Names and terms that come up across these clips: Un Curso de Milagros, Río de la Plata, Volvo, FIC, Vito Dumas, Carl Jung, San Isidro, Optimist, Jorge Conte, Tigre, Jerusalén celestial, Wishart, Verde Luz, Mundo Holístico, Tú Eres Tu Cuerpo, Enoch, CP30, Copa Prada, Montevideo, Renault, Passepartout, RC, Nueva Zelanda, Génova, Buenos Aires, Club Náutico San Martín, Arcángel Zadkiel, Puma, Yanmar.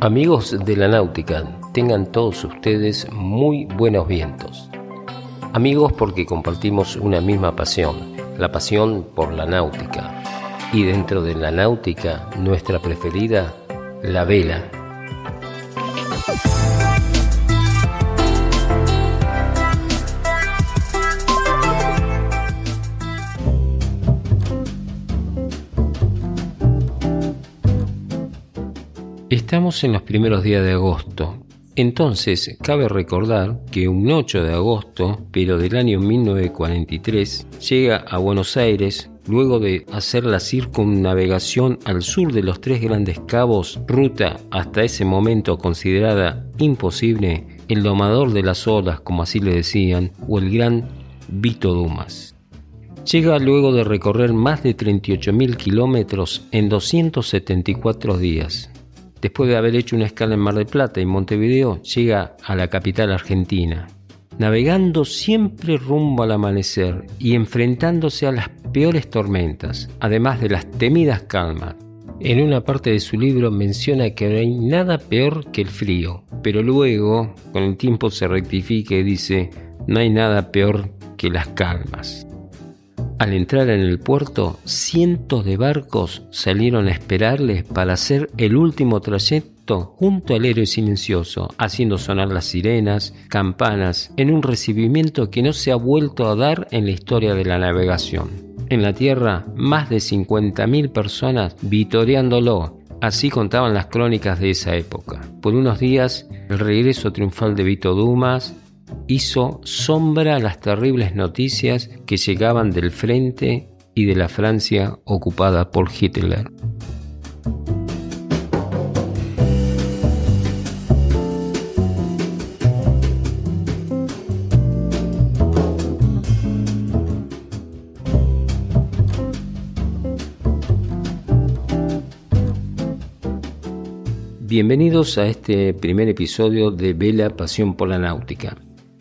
Amigos de la náutica, tengan todos ustedes muy buenos vientos. Amigos porque compartimos una misma pasión, la pasión por la náutica. Y dentro de la náutica, nuestra preferida, la vela. Estamos en los primeros días de agosto, entonces cabe recordar que un 8 de agosto, pero del año 1943, llega a Buenos Aires luego de hacer la circunnavegación al sur de los tres grandes cabos, ruta hasta ese momento considerada imposible, el domador de las olas, como así le decían, o el gran Vito Dumas. Llega luego de recorrer más de 38.000 kilómetros en 274 días. Después de haber hecho una escala en Mar del Plata y Montevideo, llega a la capital argentina, navegando siempre rumbo al amanecer y enfrentándose a las peores tormentas, además de las temidas calmas. En una parte de su libro menciona que no hay nada peor que el frío, pero luego, con el tiempo se rectifica y dice, no hay nada peor que las calmas. Al entrar en el puerto, cientos de barcos salieron a esperarles para hacer el último trayecto junto al héroe silencioso, haciendo sonar las sirenas, campanas, en un recibimiento que no se ha vuelto a dar en la historia de la navegación. En la tierra, más de 50.000 personas vitoreándolo, así contaban las crónicas de esa época. Por unos días, el regreso triunfal de Vito Dumas hizo sombra a las terribles noticias que llegaban del frente y de la Francia ocupada por Hitler. Bienvenidos a este primer episodio de Vela Pasión por la Náutica.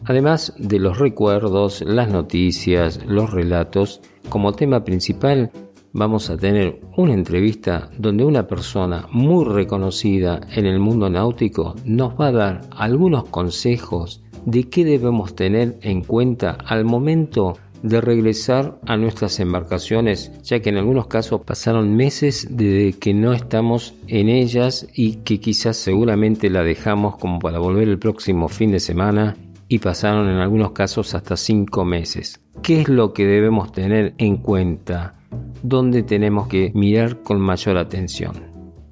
Además de los recuerdos, las noticias, los relatos, como tema principal vamos a tener una entrevista donde una persona muy reconocida en el mundo náutico nos va a dar algunos consejos de qué debemos tener en cuenta al momento de regresar a nuestras embarcaciones, ya que en algunos casos pasaron meses desde que no estamos en ellas y que quizás seguramente la dejamos como para volver el próximo fin de semana. Y pasaron en algunos casos hasta 5 meses. ¿Qué es lo que debemos tener en cuenta? ¿Dónde tenemos que mirar con mayor atención?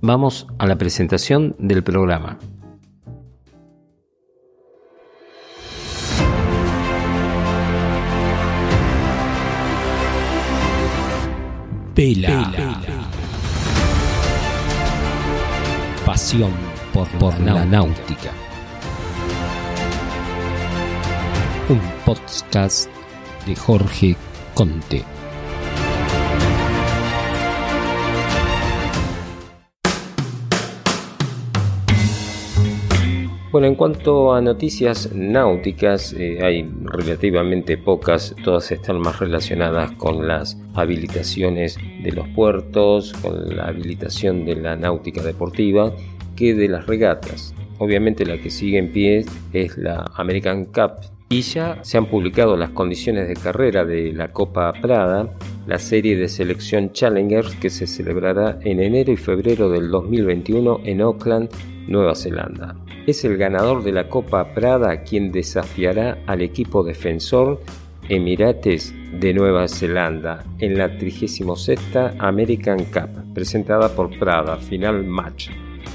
Vamos a la presentación del programa. Vela. Pasión por la náutica. Un podcast de Jorge Conte. Bueno, en cuanto a noticias náuticas, hay relativamente pocas. Todas están más relacionadas con las habilitaciones de los puertos, con la habilitación de la náutica deportiva, que de las regatas. Obviamente la que sigue en pie es la American Cup. Y ya se han publicado las condiciones de carrera de la Copa Prada, la serie de selección Challengers que se celebrará en enero y febrero del 2021 en Auckland, Nueva Zelanda. Es el ganador de la Copa Prada quien desafiará al equipo defensor Emirates de Nueva Zelanda en la 36ª American Cup, presentada por Prada, final match,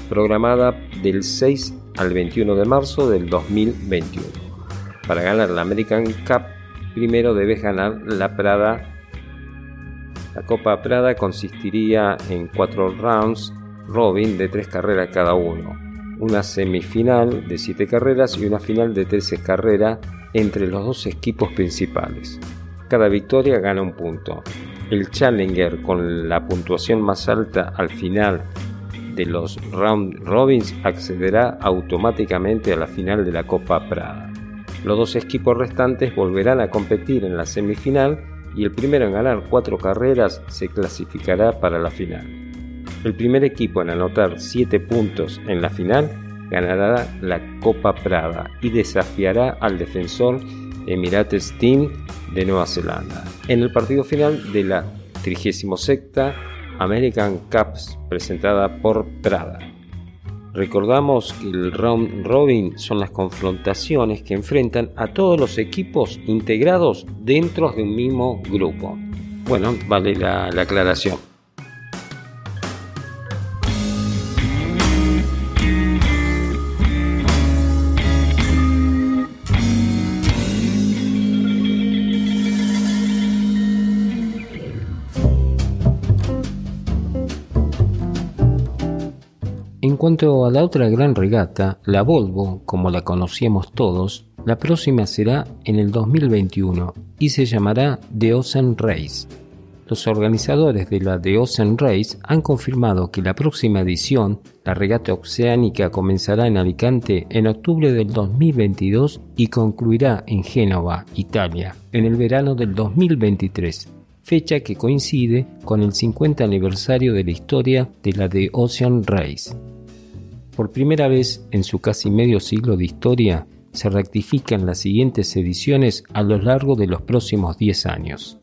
programada del 6 al 21 de marzo del 2021. Para ganar la American Cup, primero debes ganar la Prada. La Copa Prada consistiría en 4 rounds robin de 3 carreras cada uno, una semifinal de 7 carreras y una final de 13 carreras entre los dos equipos principales. Cada victoria gana un punto. El challenger con la puntuación más alta al final de los round robins accederá automáticamente a la final de la Copa Prada. Los dos equipos restantes volverán a competir en la semifinal y el primero en ganar 4 carreras se clasificará para la final. El primer equipo en anotar 7 puntos en la final ganará la Copa Prada y desafiará al defensor Emirates Team de Nueva Zelanda en el partido final de la 36ª American Cup presentada por Prada. Recordamos que el round robin son las confrontaciones que enfrentan a todos los equipos integrados dentro de un mismo grupo. Bueno, vale la aclaración. En cuanto a la otra gran regata, la Volvo, como la conocíamos todos, la próxima será en el 2021 y se llamará The Ocean Race. Los organizadores de la The Ocean Race han confirmado que la próxima edición, la regata oceánica, comenzará en Alicante en octubre del 2022 y concluirá en Génova, Italia, en el verano del 2023. Fecha que coincide con el 50 aniversario de la historia de la The Ocean Race. Por primera vez en su casi medio siglo de historia, se rectifican las siguientes ediciones a lo largo de los próximos 10 años.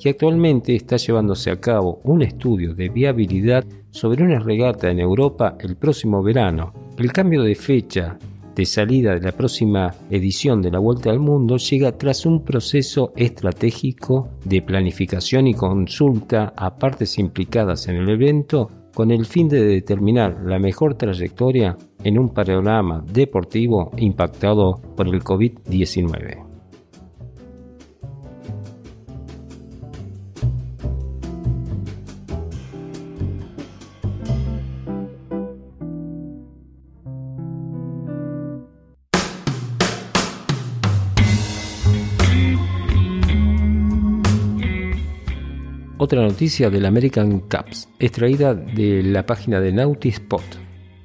Y actualmente está llevándose a cabo un estudio de viabilidad sobre una regata en Europa el próximo verano. El cambio de fecha de salida de la próxima edición de la Vuelta al Mundo llega tras un proceso estratégico de planificación y consulta a partes implicadas en el evento con el fin de determinar la mejor trayectoria en un panorama deportivo impactado por el COVID-19. Otra noticia del American Cup, extraída de la página de Naughty Spot.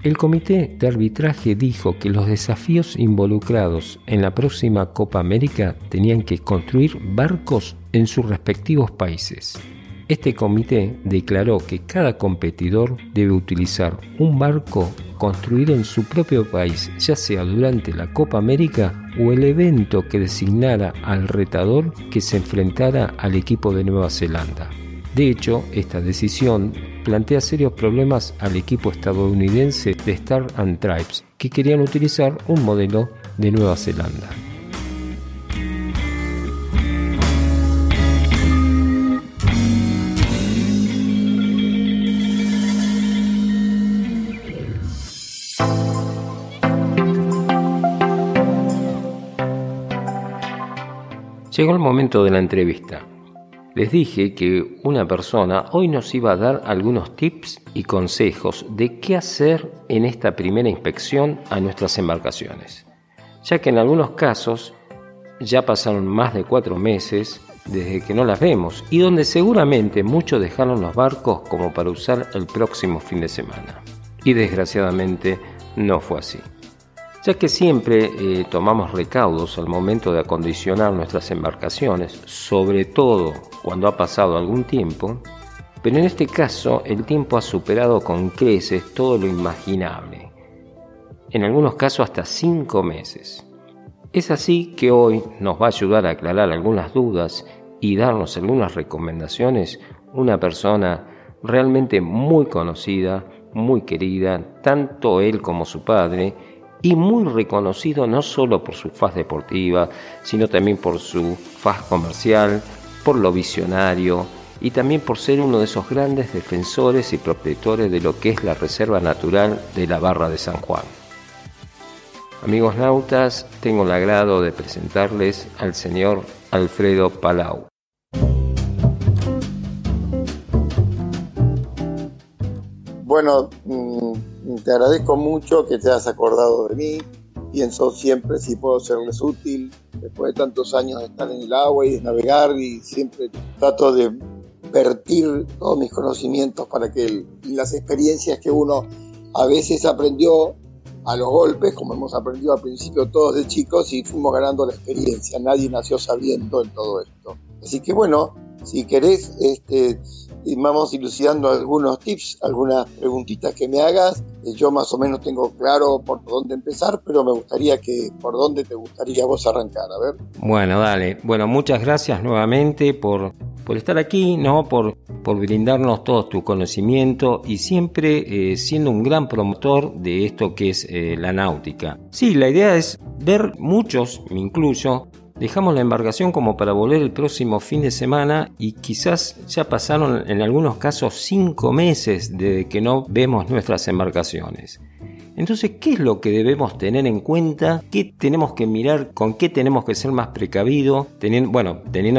El comité de arbitraje dijo que los desafíos involucrados en la próxima Copa América tenían que construir barcos en sus respectivos países. Este comité declaró que cada competidor debe utilizar un barco construido en su propio país, ya sea durante la Copa América o el evento que designara al retador que se enfrentara al equipo de Nueva Zelanda. De hecho, esta decisión plantea serios problemas al equipo estadounidense de Star and Tribes, que querían utilizar un modelo de Nueva Zelanda. Llegó el momento de la entrevista. Les dije que una persona hoy nos iba a dar algunos tips y consejos de qué hacer en esta primera inspección a nuestras embarcaciones, ya que en algunos casos ya pasaron más de 4 meses desde que no las vemos y donde seguramente muchos dejaron los barcos como para usar el próximo fin de semana. Y desgraciadamente no fue así, ya que siempre tomamos recaudos al momento de acondicionar nuestras embarcaciones, sobre todo cuando ha pasado algún tiempo, pero en este caso el tiempo ha superado con creces todo lo imaginable, en algunos casos hasta 5 meses. Es así que hoy nos va a ayudar a aclarar algunas dudas y darnos algunas recomendaciones una persona realmente muy conocida, muy querida, tanto él como su padre, y muy reconocido no solo por su faz deportiva, sino también por su faz comercial, por lo visionario y también por ser uno de esos grandes defensores y protectores de lo que es la Reserva Natural de la Barra de San Juan. Amigos nautas, tengo el agrado de presentarles al señor Alfredo Palau. Bueno, te agradezco mucho que te hayas acordado de mí. Pienso siempre si puedo serles útil. Después de tantos años de estar en el agua y de navegar, y siempre trato de vertir todos mis conocimientos para que las experiencias que uno a veces aprendió a los golpes, como hemos aprendido al principio todos de chicos, y fuimos ganando la experiencia. Nadie nació sabiendo en todo esto. Así que bueno, si querés, vamos dilucidando algunos tips, algunas preguntitas que me hagas. Yo más o menos tengo claro por dónde empezar, pero me gustaría que, por dónde te gustaría vos arrancar, a ver. Bueno, dale. Bueno, muchas gracias nuevamente por estar aquí, ¿no? Por brindarnos todo tu conocimiento y siempre siendo un gran promotor de esto que es la náutica. Sí, la idea es ver muchos, me incluyo, dejamos la embarcación como para volver el próximo fin de semana y quizás ya pasaron en algunos casos 5 meses desde que no vemos nuestras embarcaciones. Entonces, ¿qué es lo que debemos tener en cuenta? ¿Qué tenemos que mirar? ¿Con qué tenemos que ser más precavidos? Teniendo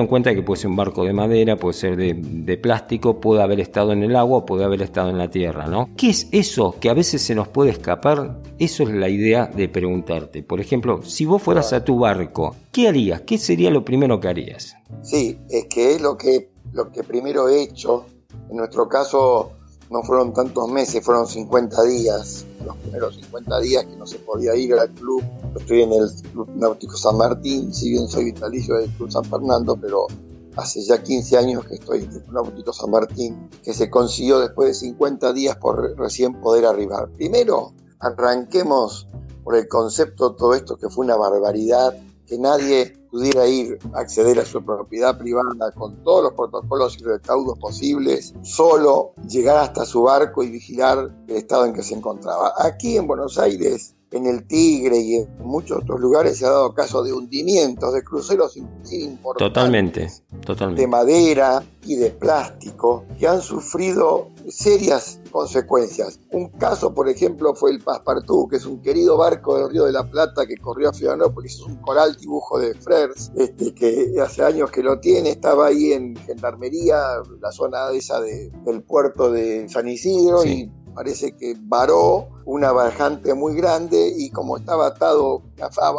en cuenta que puede ser un barco de madera, puede ser de plástico, puede haber estado en el agua, puede haber estado en la tierra, ¿no? ¿Qué es eso que a veces se nos puede escapar? Eso es la idea de preguntarte. Por ejemplo, si vos fueras a tu barco, ¿qué harías? ¿Qué sería lo primero que harías? Sí, es que es lo que primero he hecho. En nuestro caso, no fueron tantos meses, fueron 50 días. Los primeros 50 días que no se podía ir al club. Yo estoy en el Club Náutico San Martín, si bien soy vitalicio del Club San Fernando, pero hace ya 15 años que estoy en el Club Náutico San Martín, que se consiguió después de 50 días por recién poder arribar. Primero, arranquemos por el concepto de todo esto, que fue una barbaridad, que nadie pudiera ir a acceder a su propiedad privada con todos los protocolos y recaudos posibles, solo llegar hasta su barco y vigilar el estado en que se encontraba. Aquí en Buenos Aires, en el Tigre y en muchos otros lugares se ha dado caso de hundimientos, de cruceros sin importancia. Totalmente. De madera y de plástico, que han sufrido serias consecuencias. Un caso, por ejemplo, fue el Passepartout, que es un querido barco del Río de la Plata que corrió a Florianópolis, es un coral dibujo de Frères, que hace años que lo tiene, estaba ahí en Gendarmería, la zona esa del puerto de San Isidro, sí. Y parece que varó una barjante muy grande y como estaba atado,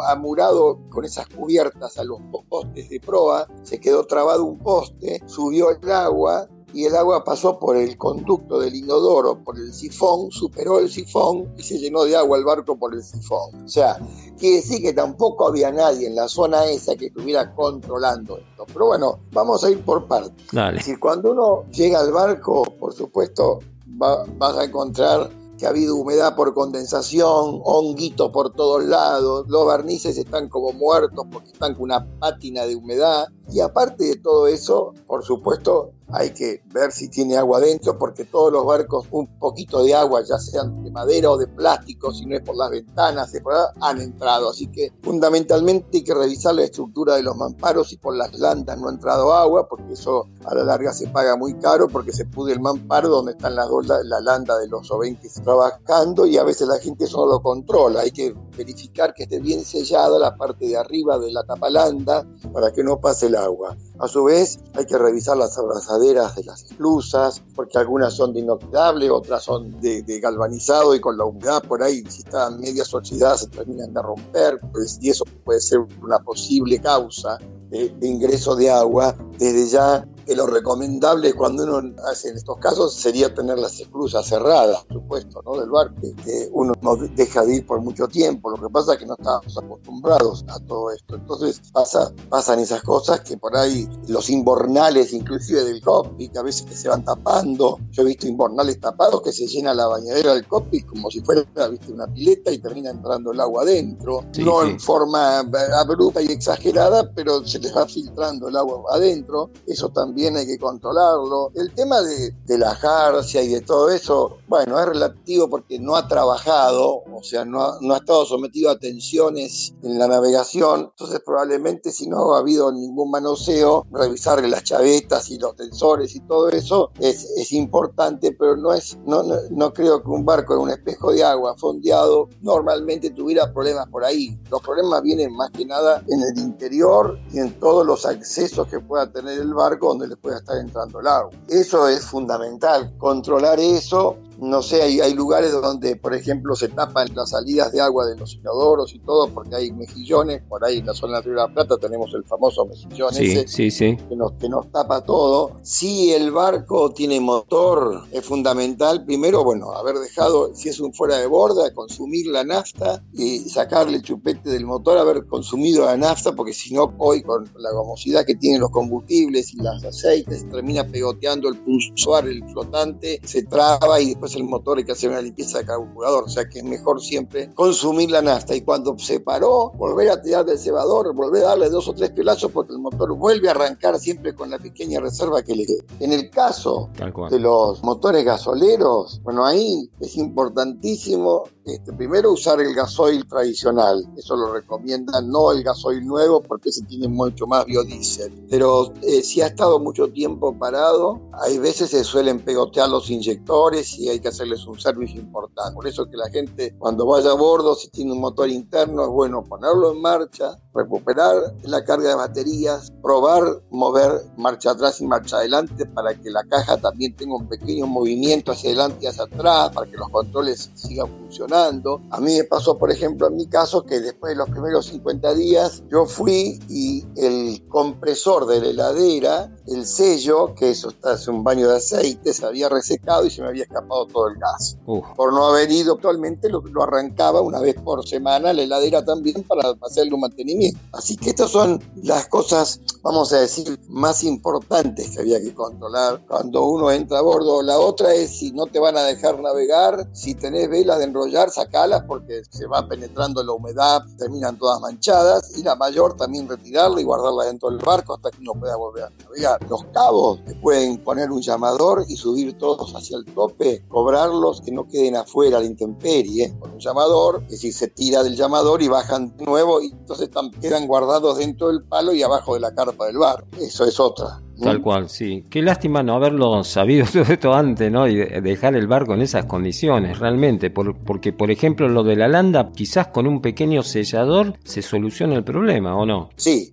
amurado con esas cubiertas a los postes de proa, se quedó trabado un poste, subió el agua y el agua pasó por el conducto del inodoro, por el sifón, superó el sifón y se llenó de agua el barco por el sifón. O sea, quiere decir que tampoco había nadie en la zona esa que estuviera controlando esto. Pero bueno, vamos a ir por partes. Dale. Es decir, cuando uno llega al barco, por supuesto, vas a encontrar que ha habido humedad por condensación, honguitos por todos lados, los barnices están como muertos porque están con una pátina de humedad. Y aparte de todo eso, por supuesto, hay que ver si tiene agua adentro, porque todos los barcos, un poquito de agua, ya sean de madera o de plástico, si no es por las ventanas, han entrado. Así que fundamentalmente hay que revisar la estructura de los mamparos, si por las landas no ha entrado agua, porque eso a la larga se paga muy caro, porque se pudre el mamparo donde están las dos, la landa de los obenques trabajando, y a veces la gente eso no lo controla. Hay que verificar que esté bien sellada la parte de arriba de la tapalanda para que no pase el agua. A su vez, hay que revisar las abrazaderas de las esclusas, porque algunas son de inoxidable, otras son de galvanizado, y con la humedad por ahí, si están medias oxidadas, se terminan de romper, pues, y eso puede ser una posible causa de ingreso de agua. Desde ya, que lo recomendable cuando uno hace en estos casos sería tener las esclusas cerradas, por supuesto, ¿no? Del barco, que uno no deja de ir por mucho tiempo. Lo que pasa es que no estamos acostumbrados a todo esto. Entonces pasan esas cosas que por ahí los inbornales, inclusive del cockpit, a veces que se van tapando. Yo he visto inbornales tapados que se llena la bañadera del cockpit como si fuera, ¿viste?, una pileta y termina entrando el agua adentro. Sí, no sí. En forma abrupta y exagerada, pero se les va filtrando el agua adentro. Eso también hay que controlarlo. El tema de la jarcia y de todo eso, bueno, es relativo porque no ha trabajado, o sea, no ha estado sometido a tensiones en la navegación. Entonces probablemente, si no ha habido ningún manoseo, revisar las chavetas y los tensores y todo eso es importante, pero no creo que un barco en un espejo de agua fondeado normalmente tuviera problemas por ahí. Los problemas vienen más que nada en el interior y en todos los accesos que pueda tener el barco donde les pueda estar entrando el agua. Eso es fundamental, controlar eso No sé, hay lugares donde, por ejemplo, se tapan las salidas de agua de los inodoros y todo porque hay mejillones. Por ahí en la zona de Río de la Plata tenemos el famoso mejillón, sí, ese, sí, sí, que nos tapa todo. Si el barco tiene motor, es fundamental, primero, bueno, haber dejado, si es un fuera de borda, consumir la nafta y sacarle el chupete del motor, haber consumido la nafta, porque si no, hoy con la gomosidad que tienen los combustibles y los aceites, termina pegoteando el punzoar, el flotante, se traba y después el motor hay que hacer una limpieza de carburador, o sea que es mejor siempre consumir la nafta, y cuando se paró, volver a tirar del cebador, volver a darle 2 o 3 pelazos porque el motor vuelve a arrancar siempre con la pequeña reserva que le quede. En el caso de los motores gasoleros, bueno, ahí es importantísimo primero usar el gasoil tradicional, eso lo recomiendan, no el gasoil nuevo porque se tiene mucho más biodiesel, pero si ha estado mucho tiempo parado, hay veces se suelen pegotear los inyectores y hay que hacerles un servicio importante. Por eso que la gente, cuando vaya a bordo, si tiene un motor interno, es bueno ponerlo en marcha, recuperar la carga de baterías, probar mover marcha atrás y marcha adelante para que la caja también tenga un pequeño movimiento hacia adelante y hacia atrás, para que los controles sigan funcionando. A mí me pasó, por ejemplo, en mi caso, que después de los primeros 50 días yo fui y el compresor de la heladera, el sello, que eso está, hace un baño de aceite, se había resecado y se me había escapado todo el gas. Por no haber ido, actualmente lo arrancaba una vez por semana la heladera también para hacerle un mantenimiento. Así que estas son las cosas, vamos a decir, más importantes que había que controlar cuando uno entra a bordo. La otra es si no te van a dejar navegar, si tenés velas de enrollar, sacalas porque se va penetrando la humedad, terminan todas manchadas, y la mayor también retirarla y guardarla dentro del barco hasta que uno pueda volver a navegar. Los cabos te pueden poner un llamador y subir todos hacia el tope, cobrarlos que no queden afuera a la intemperie, con un llamador, que si se tira del llamador y bajan de nuevo, y entonces quedan guardados dentro del palo y abajo de la carpa del barco. Eso es otra. Tal cual, sí. Qué lástima no haberlo sabido todo esto antes, ¿no? Y dejar el barco en esas condiciones, realmente. Porque, por ejemplo, lo de la landa, quizás con un pequeño sellador se soluciona el problema, ¿o no? Sí.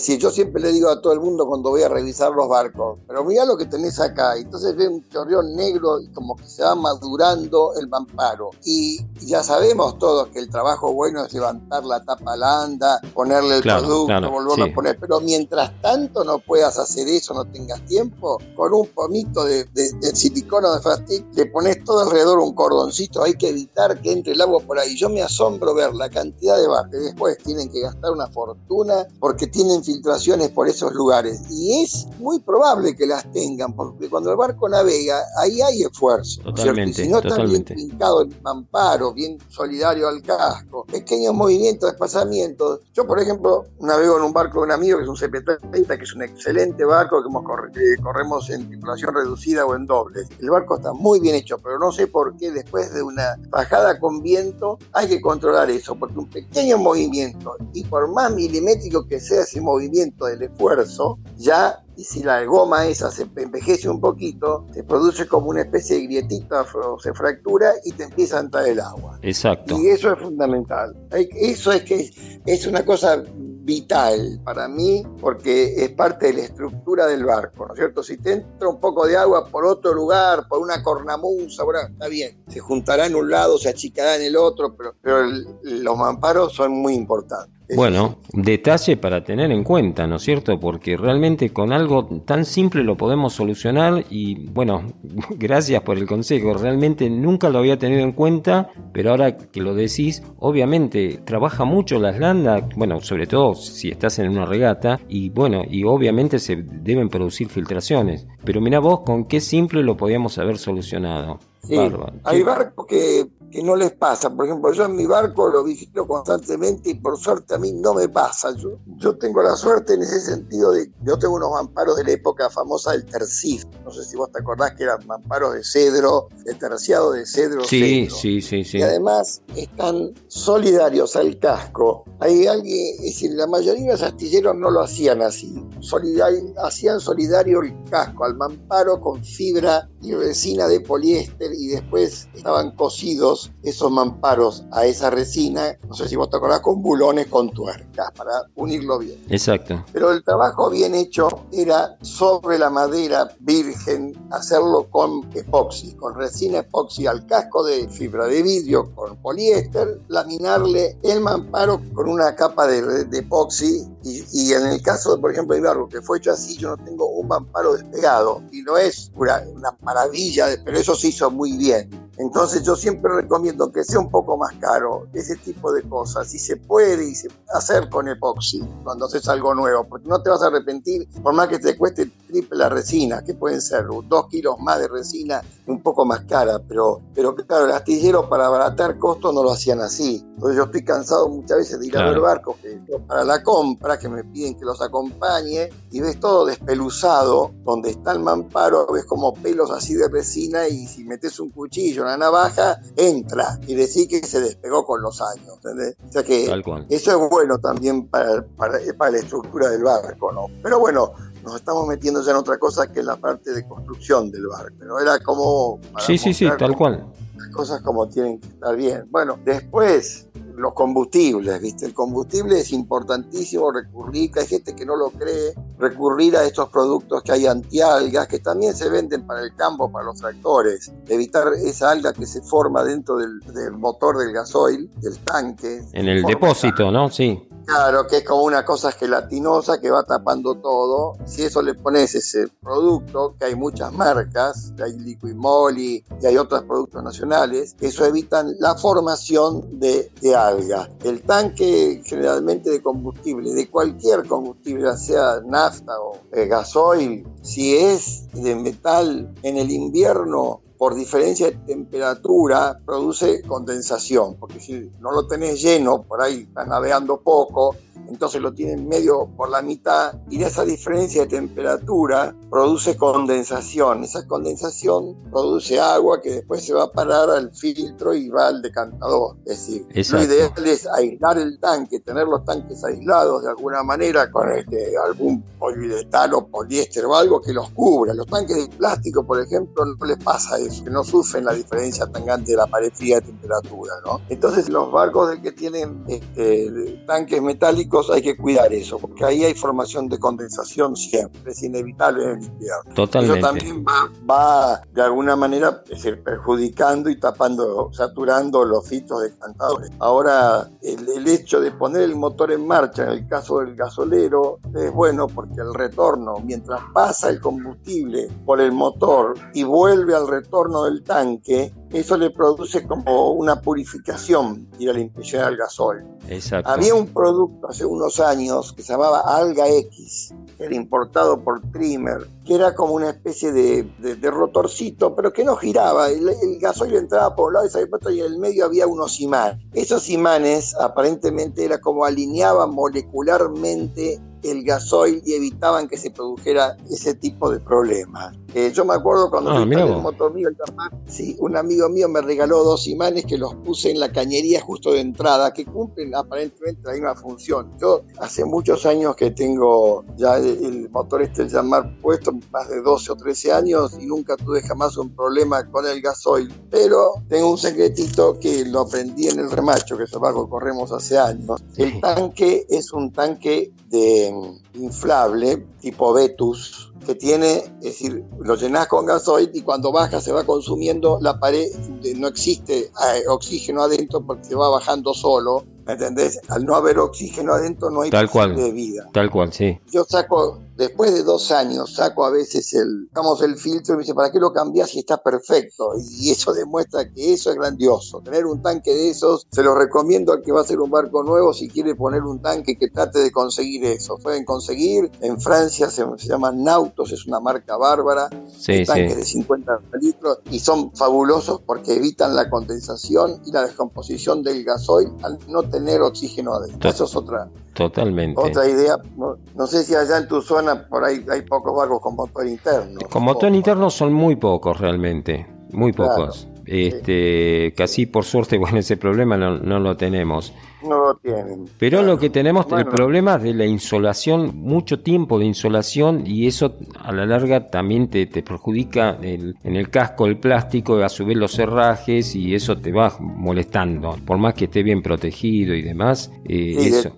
Sí, yo siempre le digo a todo el mundo cuando voy a revisar los barcos, pero mirá lo que tenés acá. Entonces ve un chorreón negro y como que se va madurando el mamparo. Y ya sabemos todos que el trabajo bueno es levantar la tapa a la anda, ponerle el producto, volverlo a poner. Pero mientras tanto no puedas hacer eso, no tengas tiempo, con un pomito de silicona de Frastic le pones todo alrededor un cordoncito, hay que evitar que entre el agua por ahí. Yo me asombro ver la cantidad de barcos que después tienen que gastar una fortuna porque tienen filtraciones por esos lugares, y es muy probable que las tengan, porque cuando el barco navega ahí hay esfuerzo, totalmente, si no está bien trincado el mamparo, bien solidario al casco, pequeños movimientos, desplazamientos. Yo, por ejemplo, navego en un barco de un amigo que es un CP30, que es un excelente barco que corremos en tripulación reducida o en dobles. El barco está muy bien hecho, pero no sé por qué después de una bajada con viento hay que controlar eso, porque un pequeño movimiento, y por más milimétrico que sea ese movimiento del esfuerzo, ya... Y si la goma esa se envejece un poquito, se produce como una especie de grietita o se fractura y te empieza a entrar el agua. Exacto. Y eso es fundamental. Eso es que es una cosa vital para mí, porque es parte de la estructura del barco, ¿no es cierto? Si te entra un poco de agua por otro lugar, por una cornamusa, bueno, está bien, se juntará en un lado, se achicará en el otro, pero los mamparos son muy importantes. Bueno, detalle para tener en cuenta, ¿no es cierto? Porque realmente con algo tan simple lo podemos solucionar, y bueno, gracias por el consejo, realmente nunca lo había tenido en cuenta, pero ahora que lo decís, obviamente trabaja mucho las landas, bueno, sobre todo si estás en una regata, y bueno, y obviamente se deben producir filtraciones, pero mirá vos con qué simple lo podíamos haber solucionado. Sí, hay barcos que no les pasa. Por ejemplo, yo en mi barco lo vigilo constantemente y por suerte a mí no me pasa. Yo tengo la suerte en ese sentido de... Yo tengo unos mamparos de la época famosa del tercif. No sé si vos te acordás que eran mamparos de cedro, de terciado de cedro. Sí, cedro. Sí. Y además están solidarios al casco. Hay alguien... Es decir, la mayoría de los astilleros no lo hacían así. Hacían solidario el casco al mamparo con fibra y resina de poliéster, y después estaban cosidos esos mamparos a esa resina, no sé si vos te acordás, con bulones, con tuercas, para unirlo bien. Exacto. Pero el trabajo bien hecho era sobre la madera virgen eligen hacerlo con epoxi, con resina epoxi al casco de fibra de vidrio, con poliéster, laminarle el mamparo con una capa de epoxi. Y en el caso, por ejemplo, de Ibarro, que fue hecho así, yo no tengo un mamparo despegado y no es una maravilla, pero eso se hizo muy bien. Entonces yo siempre recomiendo que sea un poco más caro ese tipo de cosas, si se puede, y se puede hacer con epoxi cuando haces algo nuevo, porque no te vas a arrepentir, por más que te cueste triple la resina, que pueden ser 2 kilos más de resina, un poco más cara, pero claro, el astillero para abaratar costos no lo hacían así. Entonces yo estoy cansado muchas veces de ir a ver barcos que, para la compra, que me piden que los acompañe, y ves todo despeluzado, donde está el mamparo, ves como pelos así de resina, y si metes un cuchillo, una navaja, entra, y decir que se despegó con los años, ¿entendés? O sea que eso es bueno también para la estructura del barco, ¿no? Pero bueno, nos estamos metiendo ya en otra cosa que es la parte de construcción del barco, ¿no? Era como... Sí, tal cual. Las cosas como tienen que estar bien. Bueno, después... los combustibles, ¿viste? El combustible es importantísimo, recurrir, que hay gente que no lo cree, recurrir a estos productos que hay antialgas, que también se venden para el campo, para los tractores, evitar esa alga que se forma dentro del motor del gasoil, del tanque. En el depósito, ¿no? Sí. Claro, que es como una cosa gelatinosa que va tapando todo. Si eso le pones ese producto, que hay muchas marcas, que hay Liquid Moly, que hay otros productos nacionales, eso evitan la formación de algas. El tanque generalmente de combustible, de cualquier combustible, ya sea nafta o gasoil, si es de metal, en el invierno, por diferencia de temperatura, produce condensación, porque si no lo tenés lleno, por ahí estás navegando poco, entonces lo tienen medio por la mitad, y esa diferencia de temperatura produce condensación. Esa condensación produce agua que después se va a parar al filtro y va al decantador. Es decir, exacto, lo ideal es aislar el tanque, tener los tanques aislados de alguna manera con algún poliuretano, poliéster o algo que los cubra. Los tanques de plástico, por ejemplo, no les pasa eso, que no sufren la diferencia tan grande de la pared fría de temperatura, ¿no? Entonces los barcos que tienen tanques metálicos, hay que cuidar eso, porque ahí hay formación de condensación siempre, es inevitable en el invierno. Totalmente. Eso también va de alguna manera, es decir, perjudicando y tapando, saturando los filtros decantadores. Ahora, el hecho de poner el motor en marcha, en el caso del gasolero, es bueno porque el retorno, mientras pasa el combustible por el motor y vuelve al retorno del tanque, eso le produce como una purificación y la limpieza del gasoil. Exacto. Había un producto hace unos años que se llamaba Alga X, que era importado por Trimmer, que era como una especie de rotorcito, pero que no giraba. El gasoil entraba por un lado y en el medio había unos imanes. Esos imanes aparentemente era como alineaban molecularmente el gasoil y evitaban que se produjera ese tipo de problemas. Yo me acuerdo cuando fui en el motor mío, el Yanmar, sí, un amigo mío me regaló 2 imanes que los puse en la cañería justo de entrada, que cumplen aparentemente la misma función. Yo hace muchos años que tengo ya el motor el Yanmar puesto, más de 12 o 13 años, y nunca tuve jamás un problema con el gasoil, pero tengo un secretito que lo aprendí en el Remacho, que es el barco que corremos hace años. El tanque es un tanque de inflable tipo Vetus, que tiene, es decir, lo llenás con gasoil y cuando baja se va consumiendo la pared, no existe oxígeno adentro porque se va bajando solo, ¿entendés? Al no haber oxígeno adentro no hay posibilidad de vida. Tal cual, sí. Yo saco, después de 2 años, saco a veces el filtro y me dice, ¿para qué lo cambiás si está perfecto? Y eso demuestra que eso es grandioso. Tener un tanque de esos, se lo recomiendo al que va a hacer un barco nuevo, si quiere poner un tanque, que trate de conseguir eso. Pueden conseguir, en Francia se llaman Nautos, es una marca bárbara, tanques de 50 litros, y son fabulosos porque evitan la condensación y la descomposición del gasoil al no tener oxígeno adentro. Eso es otra idea. No sé si allá en tu zona por ahí hay pocos barcos con motor interno. Con motor interno son muy pocos realmente, muy pocos. Casi por suerte, ese problema no lo tenemos. no lo tienen. Pero claro, lo que tenemos, bueno, el problema es de la insolación, mucho tiempo de insolación, y eso a la larga también te perjudica en el casco el plástico, a su vez los herrajes, y eso te va molestando, por más que esté bien protegido y demás. Sí, eso.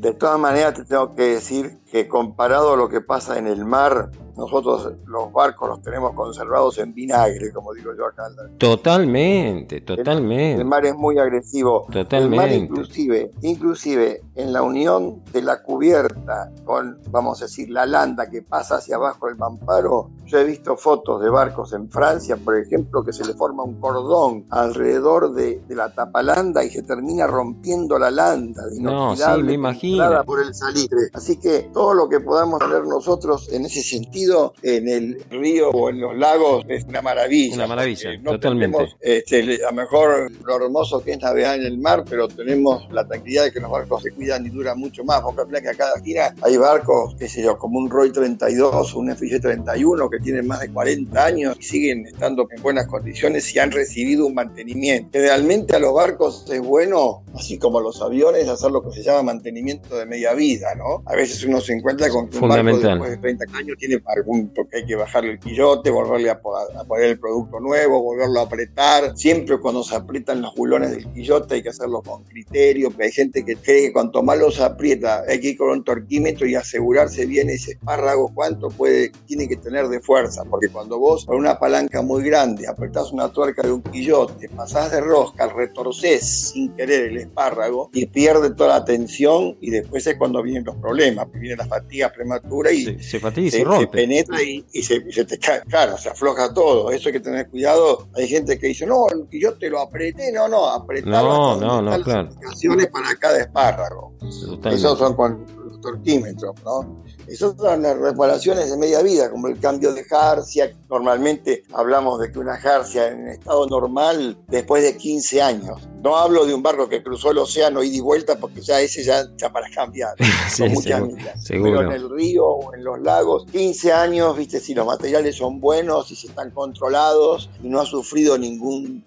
De todas maneras te tengo que decir que comparado a lo que pasa en el mar, nosotros los barcos los tenemos conservados en vinagre, como digo yo acá. Totalmente. El mar es muy agresivo. Totalmente. El mar inclusive en la unión de la cubierta con, vamos a decir, la landa que pasa hacia abajo el mamparo, yo he visto fotos de barcos en Francia, por ejemplo, que se le forma un cordón alrededor de la tapalanda y se termina rompiendo la landa. No, sí, me imagino. Por el salitre. Así que todo lo que podamos hacer nosotros en ese sentido en el río o en los lagos es una maravilla. Una maravilla, no totalmente. Tenemos, a lo mejor lo hermoso que es navegar en el mar, pero tenemos la tranquilidad de que los barcos se cuidan y duran mucho más. Vos calculás que a cada esquina hay barcos, qué sé yo, como un Roy 32, un FIC 31, que tienen más de 40 años y siguen estando en buenas condiciones y han recibido un mantenimiento. Realmente a los barcos es bueno, así como a los aviones, hacer lo que se llama mantenimiento de media vida, ¿no? A veces uno se encuentra con que un barco después de 30 años tiene algún toque, hay que bajarle el quillote, volverle a poner el producto nuevo, volverlo a apretar. Siempre cuando se aprietan los bulones del quillote hay que hacerlo con criterio, porque hay gente que cree que cuanto más los aprieta hay que ir con un torquímetro y asegurarse bien ese espárrago cuánto tiene que tener de fuerza, porque cuando vos con una palanca muy grande apretás una tuerca de un quillote, pasás de rosca, retorcés sin querer el espárrago y pierde toda la tensión, y después es cuando vienen los problemas, viene la fatiga prematura y se fatiga y se rompe. Penetra y se te cae, claro, se afloja todo. Eso hay que tener cuidado. Hay gente que dice, no, que yo te lo apreté. No, apretaba las indicaciones para cada espárrago. Esos son con los torquímetros, ¿no? Esas son las reparaciones de media vida, como el cambio de jarcia. Normalmente hablamos de que una jarcia en estado normal después de 15 años. No hablo de un barco que cruzó el océano ida y vuelta, porque ya ese ya para cambiar. Son muchas millas. Pero en el río o en los lagos, 15 años, viste, si los materiales son buenos y si están controlados y no ha sufrido ningún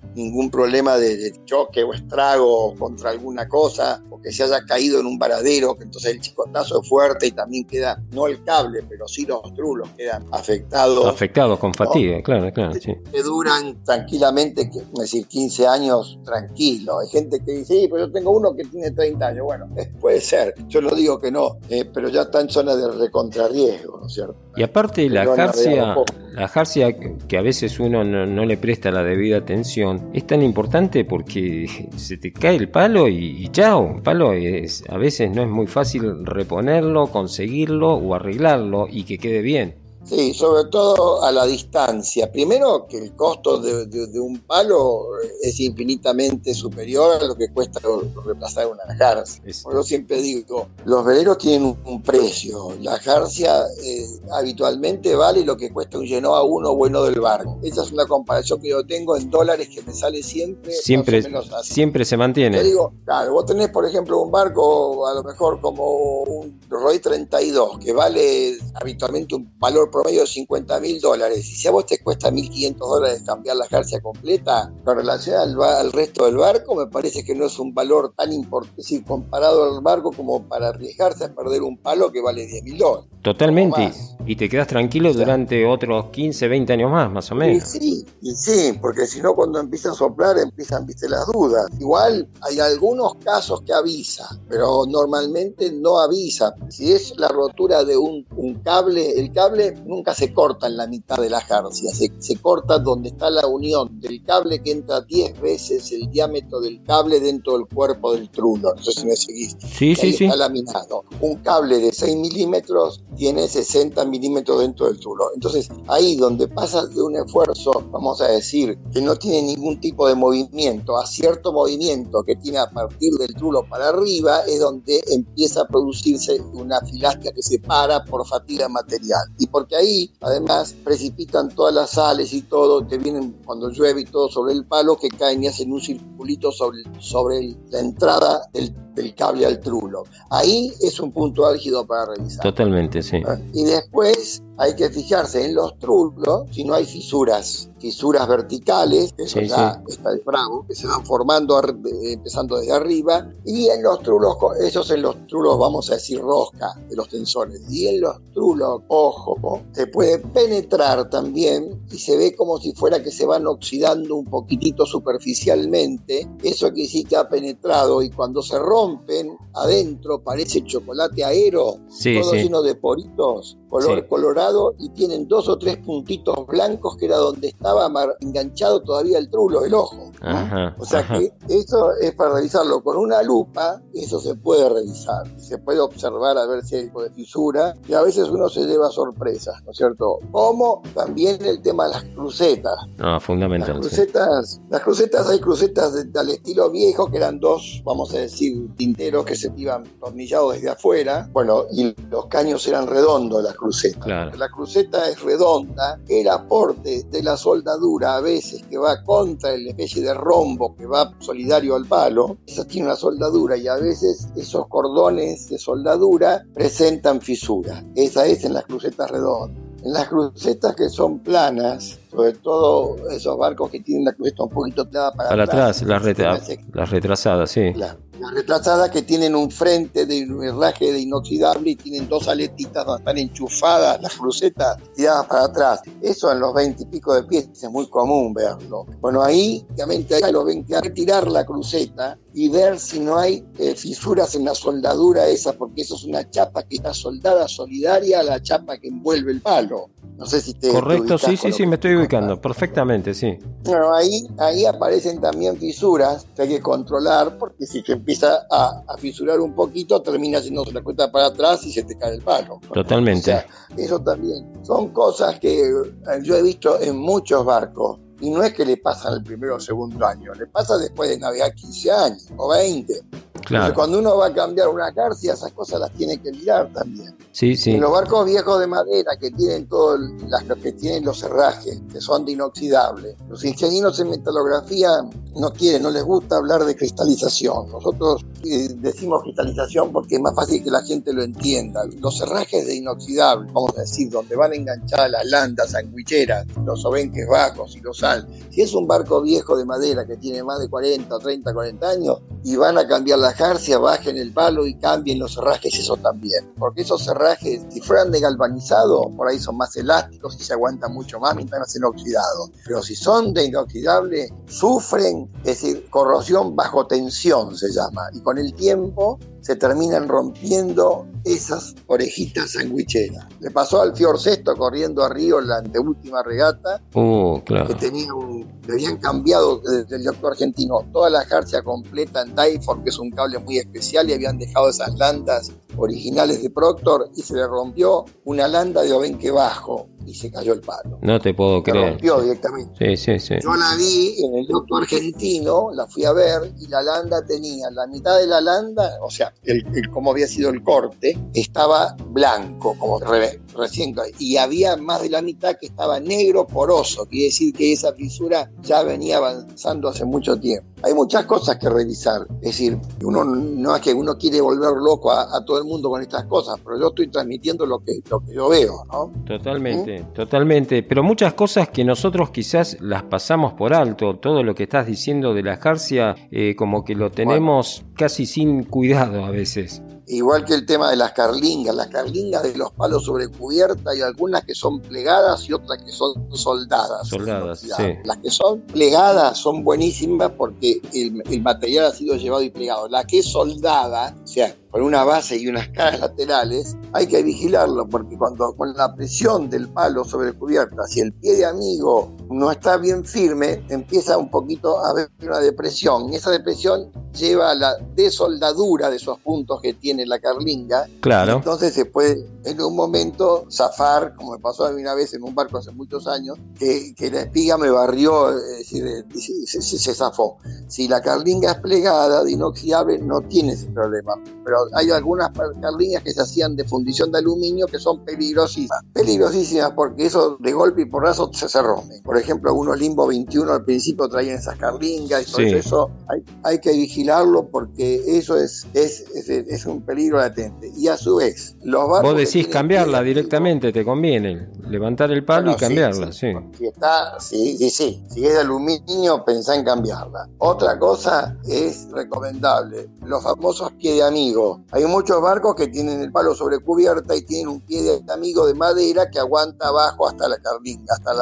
problema de choque o estrago contra alguna cosa, o que se haya caído en un varadero, que entonces el chicotazo es fuerte y también queda, no el cable, pero sí los trulos quedan afectados con fatiga, ¿no? claro, sí. Que duran tranquilamente, es decir, 15 años tranquilo. Hay gente que dice, sí, pero yo tengo uno que tiene 30 años. Bueno, puede ser, yo no digo que no, pero ya está en zona de recontrarriesgo, ¿no es cierto? Y aparte la jarcia que a veces uno no le presta la debida atención, es tan importante porque se te cae el palo y chao, el palo a veces no es muy fácil reponerlo, conseguirlo o arreglarlo y que quede bien. Sí, sobre todo a la distancia. Primero, que el costo de un palo es infinitamente superior a lo que cuesta reemplazar una jarcia. Yo siempre digo, los veleros tienen un precio. La jarcia habitualmente vale lo que cuesta un Génova 1 bueno del barco. Esa es una comparación que yo tengo en dólares, que me sale siempre más o menos así. Siempre se mantiene. Yo digo, claro, vos tenés, por ejemplo, un barco a lo mejor como un Roy 32, que vale habitualmente un valor promedio de $50,000, y si a vos te cuesta $1,500 cambiar la jarcia completa, con relación al resto del barco, me parece que no es un valor tan importante, sí, comparado al barco, como para arriesgarse a perder un palo que vale $10,000. Totalmente, y te quedas tranquilo, o sea, durante otros 15, 20 años más o menos. Y sí, porque si no, cuando empieza a soplar, viste, las dudas. Igual hay algunos casos que avisa, pero normalmente no avisa. Si es la rotura de un cable, el cable nunca se corta en la mitad de la jarcia, se corta donde está la unión del cable, que entra 10 veces el diámetro del cable dentro del cuerpo del trulo. No sé si me seguís. Sí. Está laminado. Un cable de 6 milímetros tiene 60 milímetros dentro del trulo. Entonces, ahí donde pasas de un esfuerzo, vamos a decir, que no tiene ningún tipo de movimiento, a cierto movimiento que tiene a partir del trulo para arriba, es donde empieza a producirse una filastia que se para por fatiga material. Y porque ahí, además, precipitan todas las sales y todo, te vienen cuando llueve y todo sobre el palo, que caen y hacen un circulito sobre la entrada del cable al trulo. Ahí es un punto álgido para revisar. Totalmente, sí. Y después hay que fijarse en los trullos si no hay fisuras, fisuras verticales, eso sí, ya sí. Está el bravo, que se van formando empezando desde arriba, y en los trulos, esos en los trulos vamos a decir rosca de los tensones, y en los trulos, ojo, se puede penetrar también y se ve como si fuera que se van oxidando un poquitito superficialmente, eso que sí que ha penetrado, y cuando se rompen adentro parece chocolate aero, sí, todo sí. Lleno de poritos, color sí. Colorado, y tienen dos o tres puntitos blancos que era donde está enganchado todavía el trulo, el ojo, ¿no? Ajá, o sea ajá. Que eso es para revisarlo con una lupa, eso se puede revisar, se puede observar a ver si hay algo de fisura, y a veces uno se lleva sorpresas, ¿no es cierto? Como también el tema de las crucetas. Ah, fundamental. Las crucetas, hay crucetas al estilo viejo, que eran dos, vamos a decir, tinteros que se iban tornillados desde afuera, bueno, y los caños eran redondos, las crucetas. Claro. La cruceta es redonda, el aporte de la soldadura a veces que va contra el especie de rombo que va solidario al palo, esa tiene una soldadura, y a veces esos cordones de soldadura presentan fisuras. Esa es en las crucetas redondas. En las crucetas que son planas, sobre todo esos barcos que tienen la cruceta un poquito atada para atrás, las retrasadas, sí. Las retrasadas que tienen un frente de herraje de inoxidable y tienen dos aletitas donde están enchufadas las crucetas tiradas para atrás. Eso en los 20 y pico de pies es muy común verlo. Bueno, ahí, obviamente, ahí lo ven que hay que tirar la cruceta y ver si no hay fisuras en la soldadura esa, porque eso es una chapa que está soldada solidaria a la chapa que envuelve el palo. No sé si te... Correcto, sí, me estoy ubicando perfectamente, sí. Bueno, ahí aparecen también fisuras que hay que controlar, porque si te empieza a fisurar un poquito, termina haciéndose la cuenta para atrás y se te cae el palo. Totalmente. O sea, eso también son cosas que yo he visto en muchos barcos. Y no es que le pasa al primero o segundo año, le pasa después de navegar 15 años o 20. Claro. Entonces, cuando uno va a cambiar una cárcel, esas cosas las tiene que mirar también. Sí. En los barcos viejos de madera que tienen que tienen los herrajes, que son de inoxidable, los ingenieros en metalografía no les gusta hablar de cristalización. Nosotros decimos cristalización porque es más fácil que la gente lo entienda. Los herrajes de inoxidable, vamos a decir, donde van enganchadas las landas, sanguilleras, los obenques vacos y los... Si es un barco viejo de madera que tiene más de 40 años y van a cambiar la jarcia, bajen el palo y cambien los herrajes, eso también. Porque esos herrajes, si fueran de galvanizado, por ahí son más elásticos y se aguantan mucho más mientras no se han oxidado. Pero si son de inoxidable, sufren, es decir, corrosión bajo tensión se llama. Y con el tiempo se terminan rompiendo esas orejitas sandwicheras. Le pasó al Fior VI corriendo a Río en la anteúltima regata. Claro. Que le habían cambiado del doctor argentino toda la jarcia completa en Dyford, que es un cable muy especial, y habían dejado esas landas originales de Proctor, y se le rompió una landa de obenque bajo y se cayó el palo. No te puedo creer. Se rompió directamente. Sí. Yo la vi en el doctor argentino, la fui a ver, y la landa tenía, la mitad de la landa, o sea, como había sido el corte, estaba blanco, como recién, y había más de la mitad que estaba negro poroso, quiere decir que esa fisura ya venía avanzando hace mucho tiempo. Hay muchas cosas que revisar, es decir, uno no es que uno quiere volver loco a todo el mundo con estas cosas, pero yo estoy transmitiendo lo que yo veo, ¿no? Totalmente, pero muchas cosas que nosotros quizás las pasamos por alto, todo lo que estás diciendo de la jarcia, como que lo tenemos casi sin cuidado a veces. Igual que el tema de las carlingas de los palos sobre cubierta, hay algunas que son plegadas y otras que son soldadas, sí. Las que son plegadas son buenísimas porque el material ha sido llevado y plegado. La que es soldada, o sea, con una base y unas caras laterales, hay que vigilarlo, porque cuando con la presión del palo sobre cubierta, si el pie de amigo no está bien firme, empieza un poquito a haber una depresión, y esa depresión lleva a la desoldadura de esos puntos que tiene la carlinga. Claro. Entonces se puede en un momento zafar, como me pasó a mí una vez en un barco hace muchos años, que la espiga me barrió, es decir, se zafó. Si la carlinga es plegada de inoxidable, no tiene ese problema, pero hay algunas carlingas que se hacían de fundición de aluminio que son peligrosísimas, porque eso de golpe y porrazo se rompe. Por ejemplo, algunos Limbo 21 al principio traían esas carlingas, y todo eso hay que vigilarlo, porque eso es un peligro latente. Y a su vez, los barcos decís cambiarla directamente, te conviene levantar el palo y cambiarla, sí. Si está, si es de aluminio, pensá en cambiarla. Otra cosa es recomendable, los famosos pie de amigo. Hay muchos barcos que tienen el palo sobre cubierta y tienen un pie de amigo de madera que aguanta abajo hasta la carlinga, hasta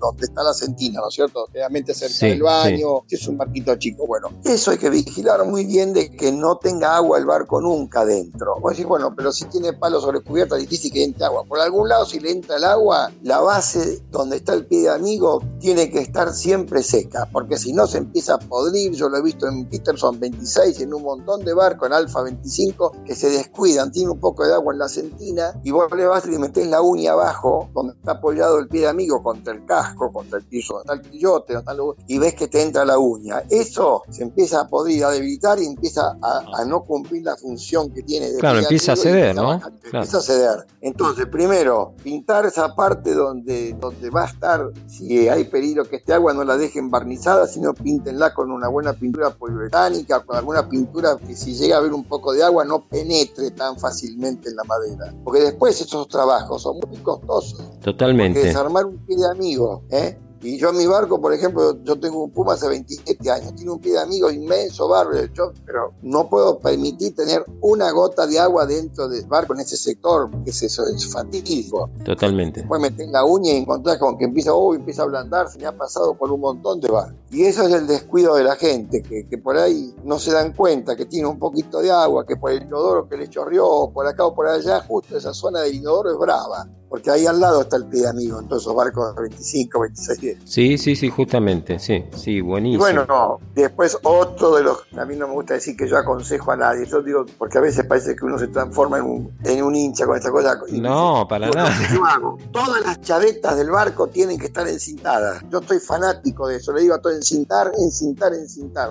donde está la sentina, ¿no es cierto? Realmente cerca del baño, si es un barquito chico. Bueno, eso hay que vigilar muy bien de que no tenga agua el barco nunca dentro. Vos decís, bueno, pero si tiene palo sobre cubierta, difícil que entre agua. Por algún lado, si le entra el agua, la base donde está el pie de amigo tiene que estar siempre seca, porque si no se empieza a podrir. Yo lo he visto en Peterson 26 y en un montón de barcos, en Alfa 25, que se descuidan, tiene un poco de agua en la sentina y vos le vas y le metés la uña abajo donde está apoyado el pie de amigo contra el casco, contra el piso, donde está el quillote, y ves que te entra la uña. Eso se empieza a podrir, a debilitar y empieza a no cumplir la función que tiene. Claro, empieza a ceder, ¿no? Empieza a ceder. Entonces, primero, pintar esa parte donde va a estar, si hay peligro que esté agua, no la dejen barnizada, sino píntenla con una buena pintura poliuretánica, con alguna pintura que si llega a haber un poco de agua no penetre tan fácilmente en la madera. Porque después esos trabajos son muy costosos. Totalmente. Porque desarmar un pie de amigo, Y yo en mi barco, por ejemplo, yo tengo un Puma hace 27 años, tiene un pie de amigo inmenso, pero no puedo permitir tener una gota de agua dentro del barco en ese sector, que es fatídico. Totalmente. Después metés la uña y encontrás con que empieza a ablandarse, me ha pasado por un montón de barcos. Y eso es el descuido de la gente, que por ahí no se dan cuenta que tiene un poquito de agua, que por el inodoro que le chorrió, o por acá o por allá, justo esa zona del inodoro es brava. Porque ahí al lado está el pie de amigo, en todos esos barcos de 25, 26 pies. Sí, justamente, sí, buenísimo. Y bueno, después otro de los, a mí no me gusta decir que yo aconsejo a nadie, yo digo, porque a veces parece que uno se transforma en un hincha con esta cosa. No, para nada. Yo hago, todas las chavetas del barco tienen que estar encintadas, yo estoy fanático de eso, le digo a todo encintar,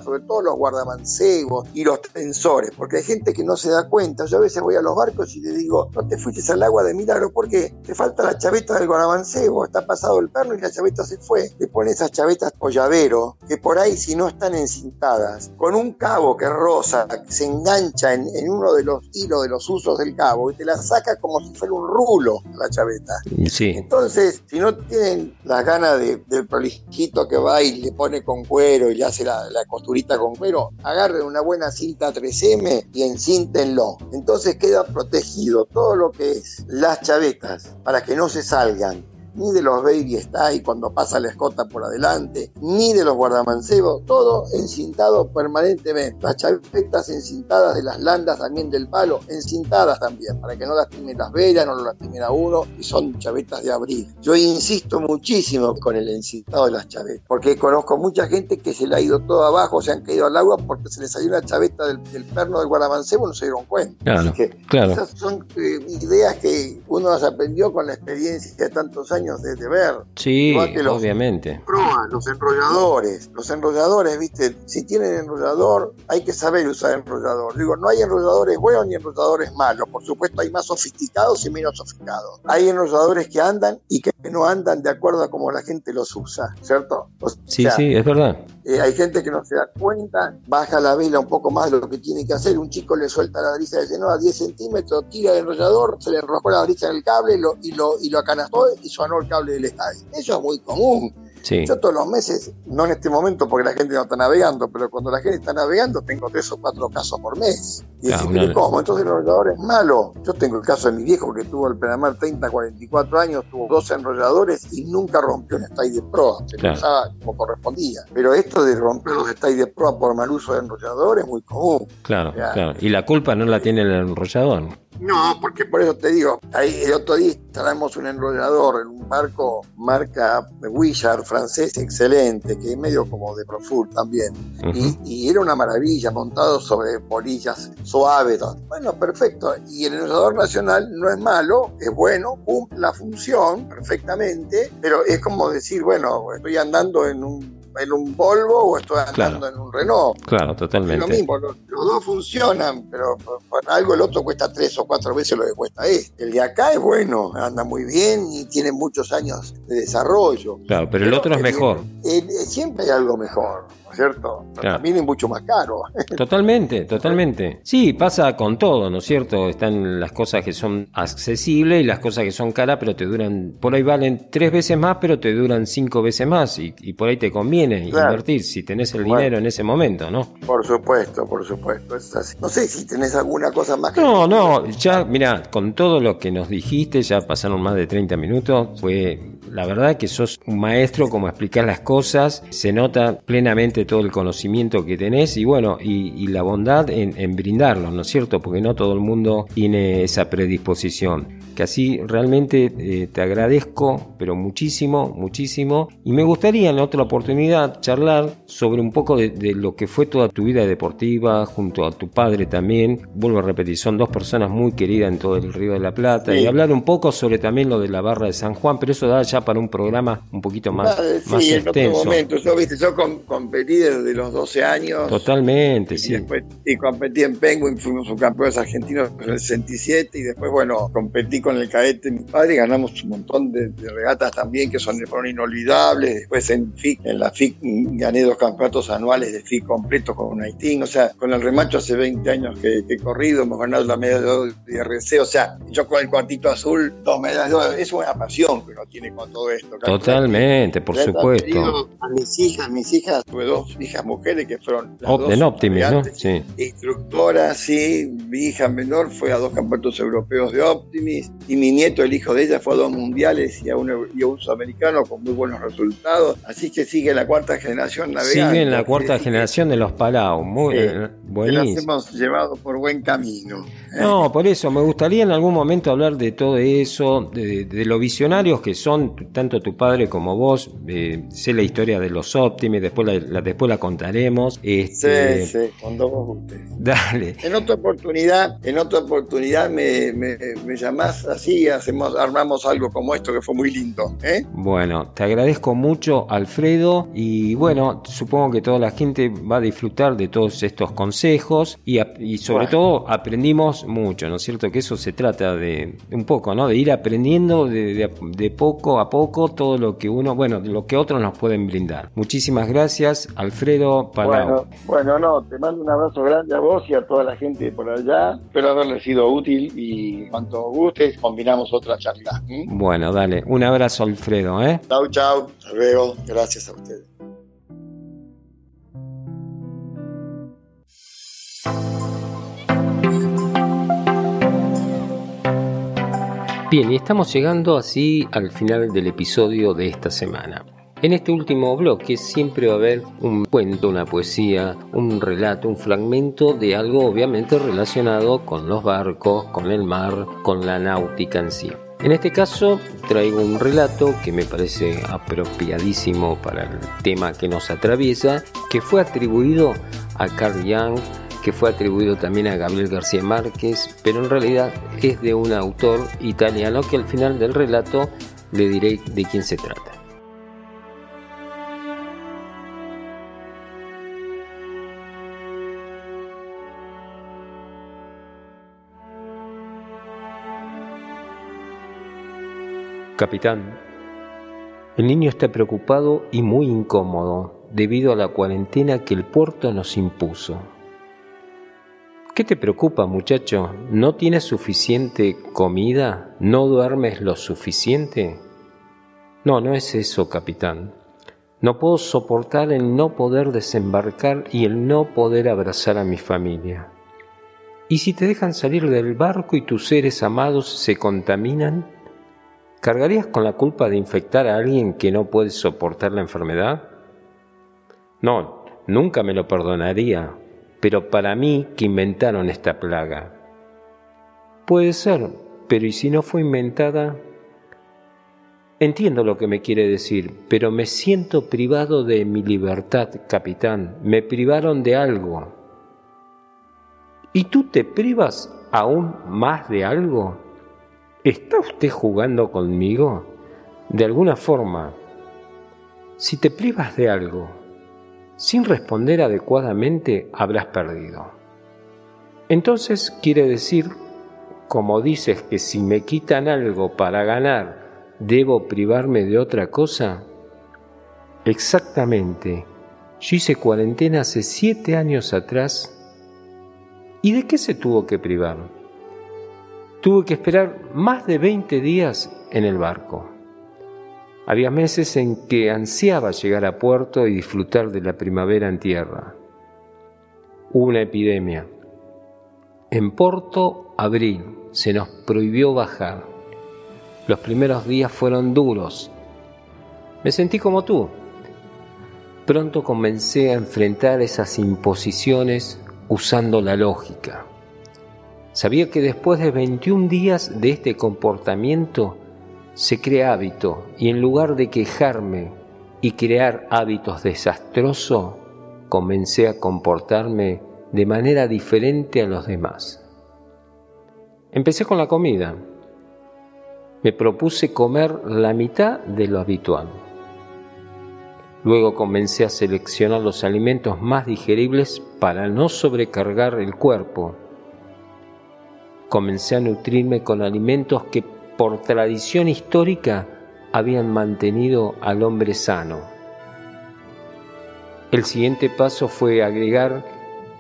sobre todo los guardamancebos y los tensores, porque hay gente que no se da cuenta. Yo a veces voy a los barcos y le digo, no te fuiste al agua de milagro, ¿por qué? Te falta la chaveta del guardamancebo, está pasado el perno y la chaveta se fue. Le ponen esas chavetas o llavero, que por ahí si no están encintadas, con un cabo que roza, que se engancha en uno de los hilos de los usos del cabo y te la saca como si fuera un rulo la chaveta. Sí. Entonces, si no tienen las ganas del prolijito que va y le pone con cuero y le hace la costurita con cuero, agarren una buena cinta 3M y encíntenlo. Entonces queda protegido todo lo que es las chavetas, para que no se salgan ni de los baby style cuando pasa la escota por adelante, ni de los guardamancebos, todo encintado permanentemente, las chavetas encintadas de las landas también del palo, encintadas también, para que no lastimen las velas, no lo lastimen a uno, y son chavetas de abril. Yo insisto muchísimo con el encintado de las chavetas, porque conozco mucha gente que se le ha ido todo abajo, se han caído al agua porque se les salió una chaveta del perno del guardamancebo, no se dieron cuenta. Claro, así que esas son ideas que uno las aprendió con la experiencia de tantos años de ver. Sí, obviamente. Los enrolladores. Los enrolladores, viste, si tienen enrollador, hay que saber usar enrollador. Digo, no hay enrolladores buenos ni enrolladores malos. Por supuesto, hay más sofisticados y menos sofisticados. Hay enrolladores que andan y que no andan de acuerdo a cómo la gente los usa, ¿cierto? Sí, es verdad. Hay gente que no se da cuenta, baja la vela un poco más de lo que tiene que hacer. Un chico le suelta la brisa de Génova a 10 centímetros, tira el enrollador, se le enroscó la brisa del cable y lo acanastó y sonó el cable del estadio. Eso es muy común. Sí. Yo todos los meses, no en este momento porque la gente no está navegando, pero cuando la gente está navegando tengo 3 o 4 casos por mes. Y decís, ¿pero cómo? Entonces el enrollador es malo. Yo tengo el caso de mi viejo que tuvo el Panamá 30, 44 años, tuvo 12 enrolladores y nunca rompió un stay de proa. Se usaba como correspondía. Pero esto de romper los stay de proa por mal uso de enrollador es muy común. Claro. Y la culpa no la tiene el enrollador. No, porque por eso te digo, ahí el otro día instalamos un enrollador en un barco marca Wishart francés, excelente, que es medio como de Profur también, y era una maravilla, montado sobre bolillas suaves, bueno, perfecto. Y el enrollador nacional no es malo, es bueno, cumple la función perfectamente, pero es como decir, bueno, estoy andando en un Volvo o estoy andando en un Renault. Claro, totalmente. Es lo mismo, los dos funcionan, pero por algo el otro cuesta 3 o 4 veces lo que cuesta este. El de acá es bueno, anda muy bien y tiene muchos años de desarrollo. Claro, pero el otro es mejor. Siempre hay algo mejor. ¿cierto? Claro. También es mucho más caro. Totalmente, totalmente. Sí, pasa con todo, ¿no es cierto? Están las cosas que son accesibles y las cosas que son caras, pero te duran, por ahí valen 3 veces más, pero te duran 5 veces más, y por ahí te conviene, claro, invertir si tenés el dinero en ese momento, ¿no? Por supuesto, es así. No sé si tenés alguna cosa más que... No, no, ya, mirá, con todo lo que nos dijiste, ya pasaron más de 30 minutos, fue... La verdad que sos un maestro como explicar las cosas, se nota plenamente todo el conocimiento que tenés y bueno, y la bondad en brindarlos, ¿no es cierto? Porque no todo el mundo tiene esa predisposición. Que así realmente te agradezco, pero muchísimo, muchísimo. Y me gustaría en otra oportunidad charlar sobre un poco de lo que fue toda tu vida deportiva, junto a tu padre también. Vuelvo a repetir, son 2 personas muy queridas en todo el Río de la Plata. Sí. Y hablar un poco sobre también lo de la Barra de San Juan, pero eso da ya para un programa un poquito más, más extenso. En otro momento. Yo, viste, yo competí desde los 12 años. Totalmente, y sí. Después, y competí en Penguin, fuimos subcampeones argentinos en el 67 y después, bueno, competí con el cadete de mi padre, ganamos un montón de regatas también que fueron inolvidables. Después en FIC, en la FIC gané 2 campeonatos anuales de FIC completos con Haití. O sea, con el remacho hace 20 años que he corrido, hemos ganado la medalla de oro de RC. O sea, yo con el cuartito azul, 2 medallas de oro. Es una pasión que uno tiene con todo esto. Totalmente, por supuesto. A mis hijas, tuve 2 hijas mujeres que fueron las dos en Optimist, ¿no? Sí. Instructora, sí. Mi hija menor fue a 2 campeonatos europeos de Optimist. Y mi nieto, el hijo de ella, fue a 2 mundiales y a un sudamericano con muy buenos resultados. Así que sigue la 4ª generación navegando. Sigue en la 4ª generación de los Palau. Muy buenísimo. Que los hemos llevado por buen camino. No, por eso me gustaría en algún momento hablar de todo eso, de los visionarios que son, tanto tu padre como vos. Sé la historia de los Optimis, después la contaremos. Sí, cuando vos gustes. Dale. En otra oportunidad me llamás. Así armamos algo como esto que fue muy lindo, ¿eh? Bueno, te agradezco mucho, Alfredo, y bueno, supongo que toda la gente va a disfrutar de todos estos consejos y sobre todo aprendimos mucho, ¿no es cierto? Que eso se trata de un poco, ¿no? De ir aprendiendo de poco a poco todo lo que uno, bueno, lo que otros nos pueden brindar. Muchísimas gracias, Alfredo Palau. Bueno, no, te mando un abrazo grande a vos y a toda la gente por allá. Espero haberle sido útil y cuanto guste combinamos otra charla. Bueno, dale. Un abrazo, Alfredo, ¿eh? Chau, chau. Hasta luego. Gracias a ustedes. Bien, y estamos llegando así al final del episodio de esta semana. En este último bloque siempre va a haber un cuento, una poesía, un relato, un fragmento de algo obviamente relacionado con los barcos, con el mar, con la náutica en sí. En este caso traigo un relato que me parece apropiadísimo para el tema que nos atraviesa, que fue atribuido a Carl Jung, que fue atribuido también a Gabriel García Márquez, pero en realidad es de un autor italiano que al final del relato le diré de quién se trata. Capitán, el niño está preocupado y muy incómodo debido a la cuarentena que el puerto nos impuso. ¿Qué te preocupa, muchacho? ¿No tienes suficiente comida? ¿No duermes lo suficiente? No es eso, capitán. No puedo soportar el no poder desembarcar y el no poder abrazar a mi familia. ¿Y si te dejan salir del barco y tus seres amados se contaminan? ¿Cargarías con la culpa de infectar a alguien que no puede soportar la enfermedad? No, nunca me lo perdonaría, pero para mí que inventaron esta plaga. Puede ser, pero ¿y si no fue inventada? Entiendo lo que me quiere decir, pero me siento privado de mi libertad, capitán. Me privaron de algo. ¿Y tú te privas aún más de algo? ¿Está usted jugando conmigo? De alguna forma, si te privas de algo, sin responder adecuadamente, habrás perdido. Entonces quiere decir, como dices que si me quitan algo para ganar, ¿debo privarme de otra cosa? Exactamente, Yo hice cuarentena hace 7 años atrás. ¿Y de qué se tuvo que privar? Tuve que esperar más de 20 días en el barco. Había meses en que ansiaba llegar a puerto y disfrutar de la primavera en tierra. Hubo una epidemia. En Porto, abril, se nos prohibió bajar. Los primeros días fueron duros. Me sentí como tú. Pronto comencé a enfrentar esas imposiciones usando la lógica. Sabía que después de 21 días de este comportamiento se crea hábito, y en lugar de quejarme y crear hábitos desastrosos, comencé a comportarme de manera diferente a los demás. Empecé con la comida. Me propuse comer la mitad de lo habitual. Luego comencé a seleccionar los alimentos más digeribles para no sobrecargar el cuerpo. Comencé a nutrirme con alimentos que por tradición histórica habían mantenido al hombre sano. El siguiente paso fue agregar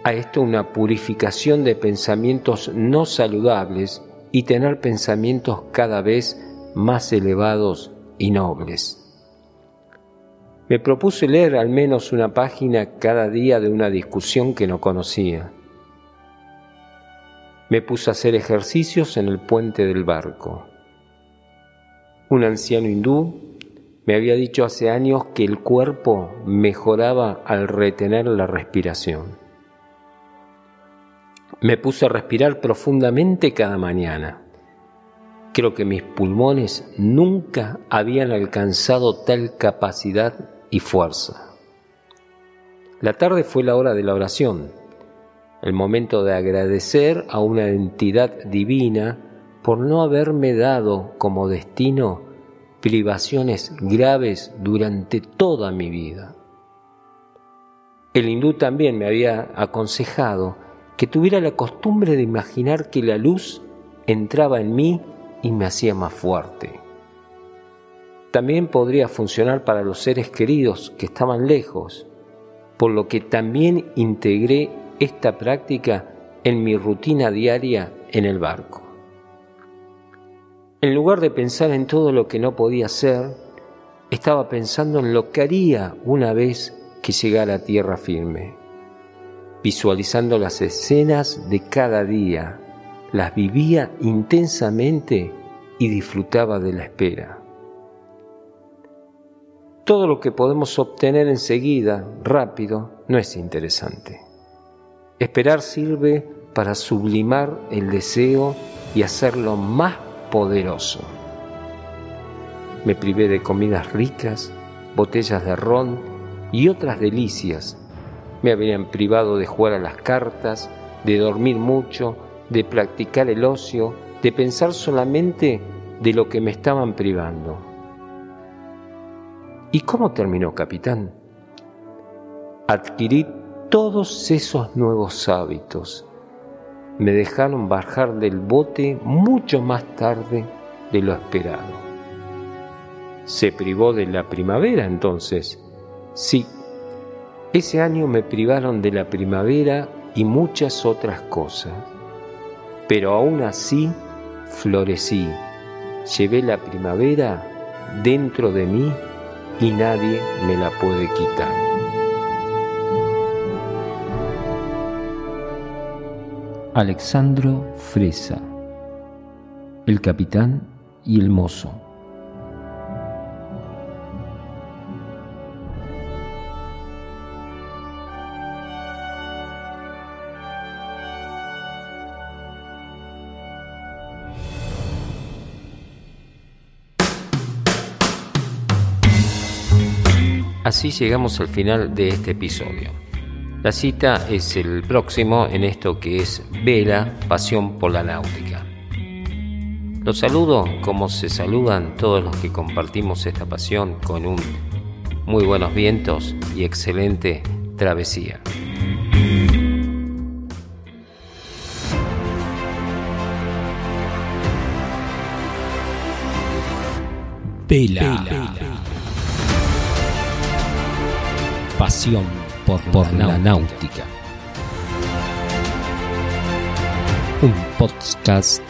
a esto una purificación de pensamientos no saludables y tener pensamientos cada vez más elevados y nobles. Me propuse leer al menos una página cada día de una discusión que no conocía. Me puse a hacer ejercicios en el puente del barco. Un anciano hindú me había dicho hace años que el cuerpo mejoraba al retener la respiración. Me puse a respirar profundamente cada mañana. Creo que mis pulmones nunca habían alcanzado tal capacidad y fuerza. La tarde fue la hora de la oración, el momento de agradecer a una entidad divina por no haberme dado como destino privaciones graves durante toda mi vida. El hindú también me había aconsejado que tuviera la costumbre de imaginar que la luz entraba en mí y me hacía más fuerte. También podría funcionar para los seres queridos que estaban lejos, por lo que también integré esta práctica en mi rutina diaria en el barco. En lugar de pensar en todo lo que no podía hacer, estaba pensando en lo que haría una vez que llegara a tierra firme, visualizando las escenas de cada día. Las vivía intensamente y disfrutaba de la espera. Todo lo que podemos obtener enseguida, rápido, no es interesante. Esperar sirve para sublimar el deseo y hacerlo más poderoso. Me privé de comidas ricas, botellas de ron y otras delicias. Me habían privado de jugar a las cartas, de dormir mucho, de practicar el ocio, de pensar solamente de lo que me estaban privando. ¿Y cómo terminó, capitán? Adquirí todos esos nuevos hábitos. Me dejaron bajar del bote mucho más tarde de lo esperado. ¿Se privó de la primavera entonces? Sí, ese año me privaron de la primavera y muchas otras cosas. Pero aún así florecí, llevé la primavera dentro de mí y nadie me la puede quitar. Alexandro Fresa, el capitán y el mozo. Así llegamos al final de este episodio. La cita es el próximo en esto que es Vela, Pasión por la Náutica. Los saludo como se saludan todos los que compartimos esta pasión con un muy buenos vientos y excelente travesía. Vela. Pasión por la náutica. Un podcast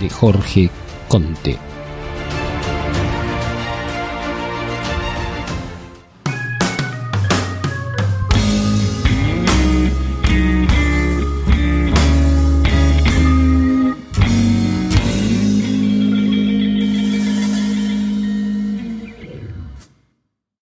de Jorge Conte.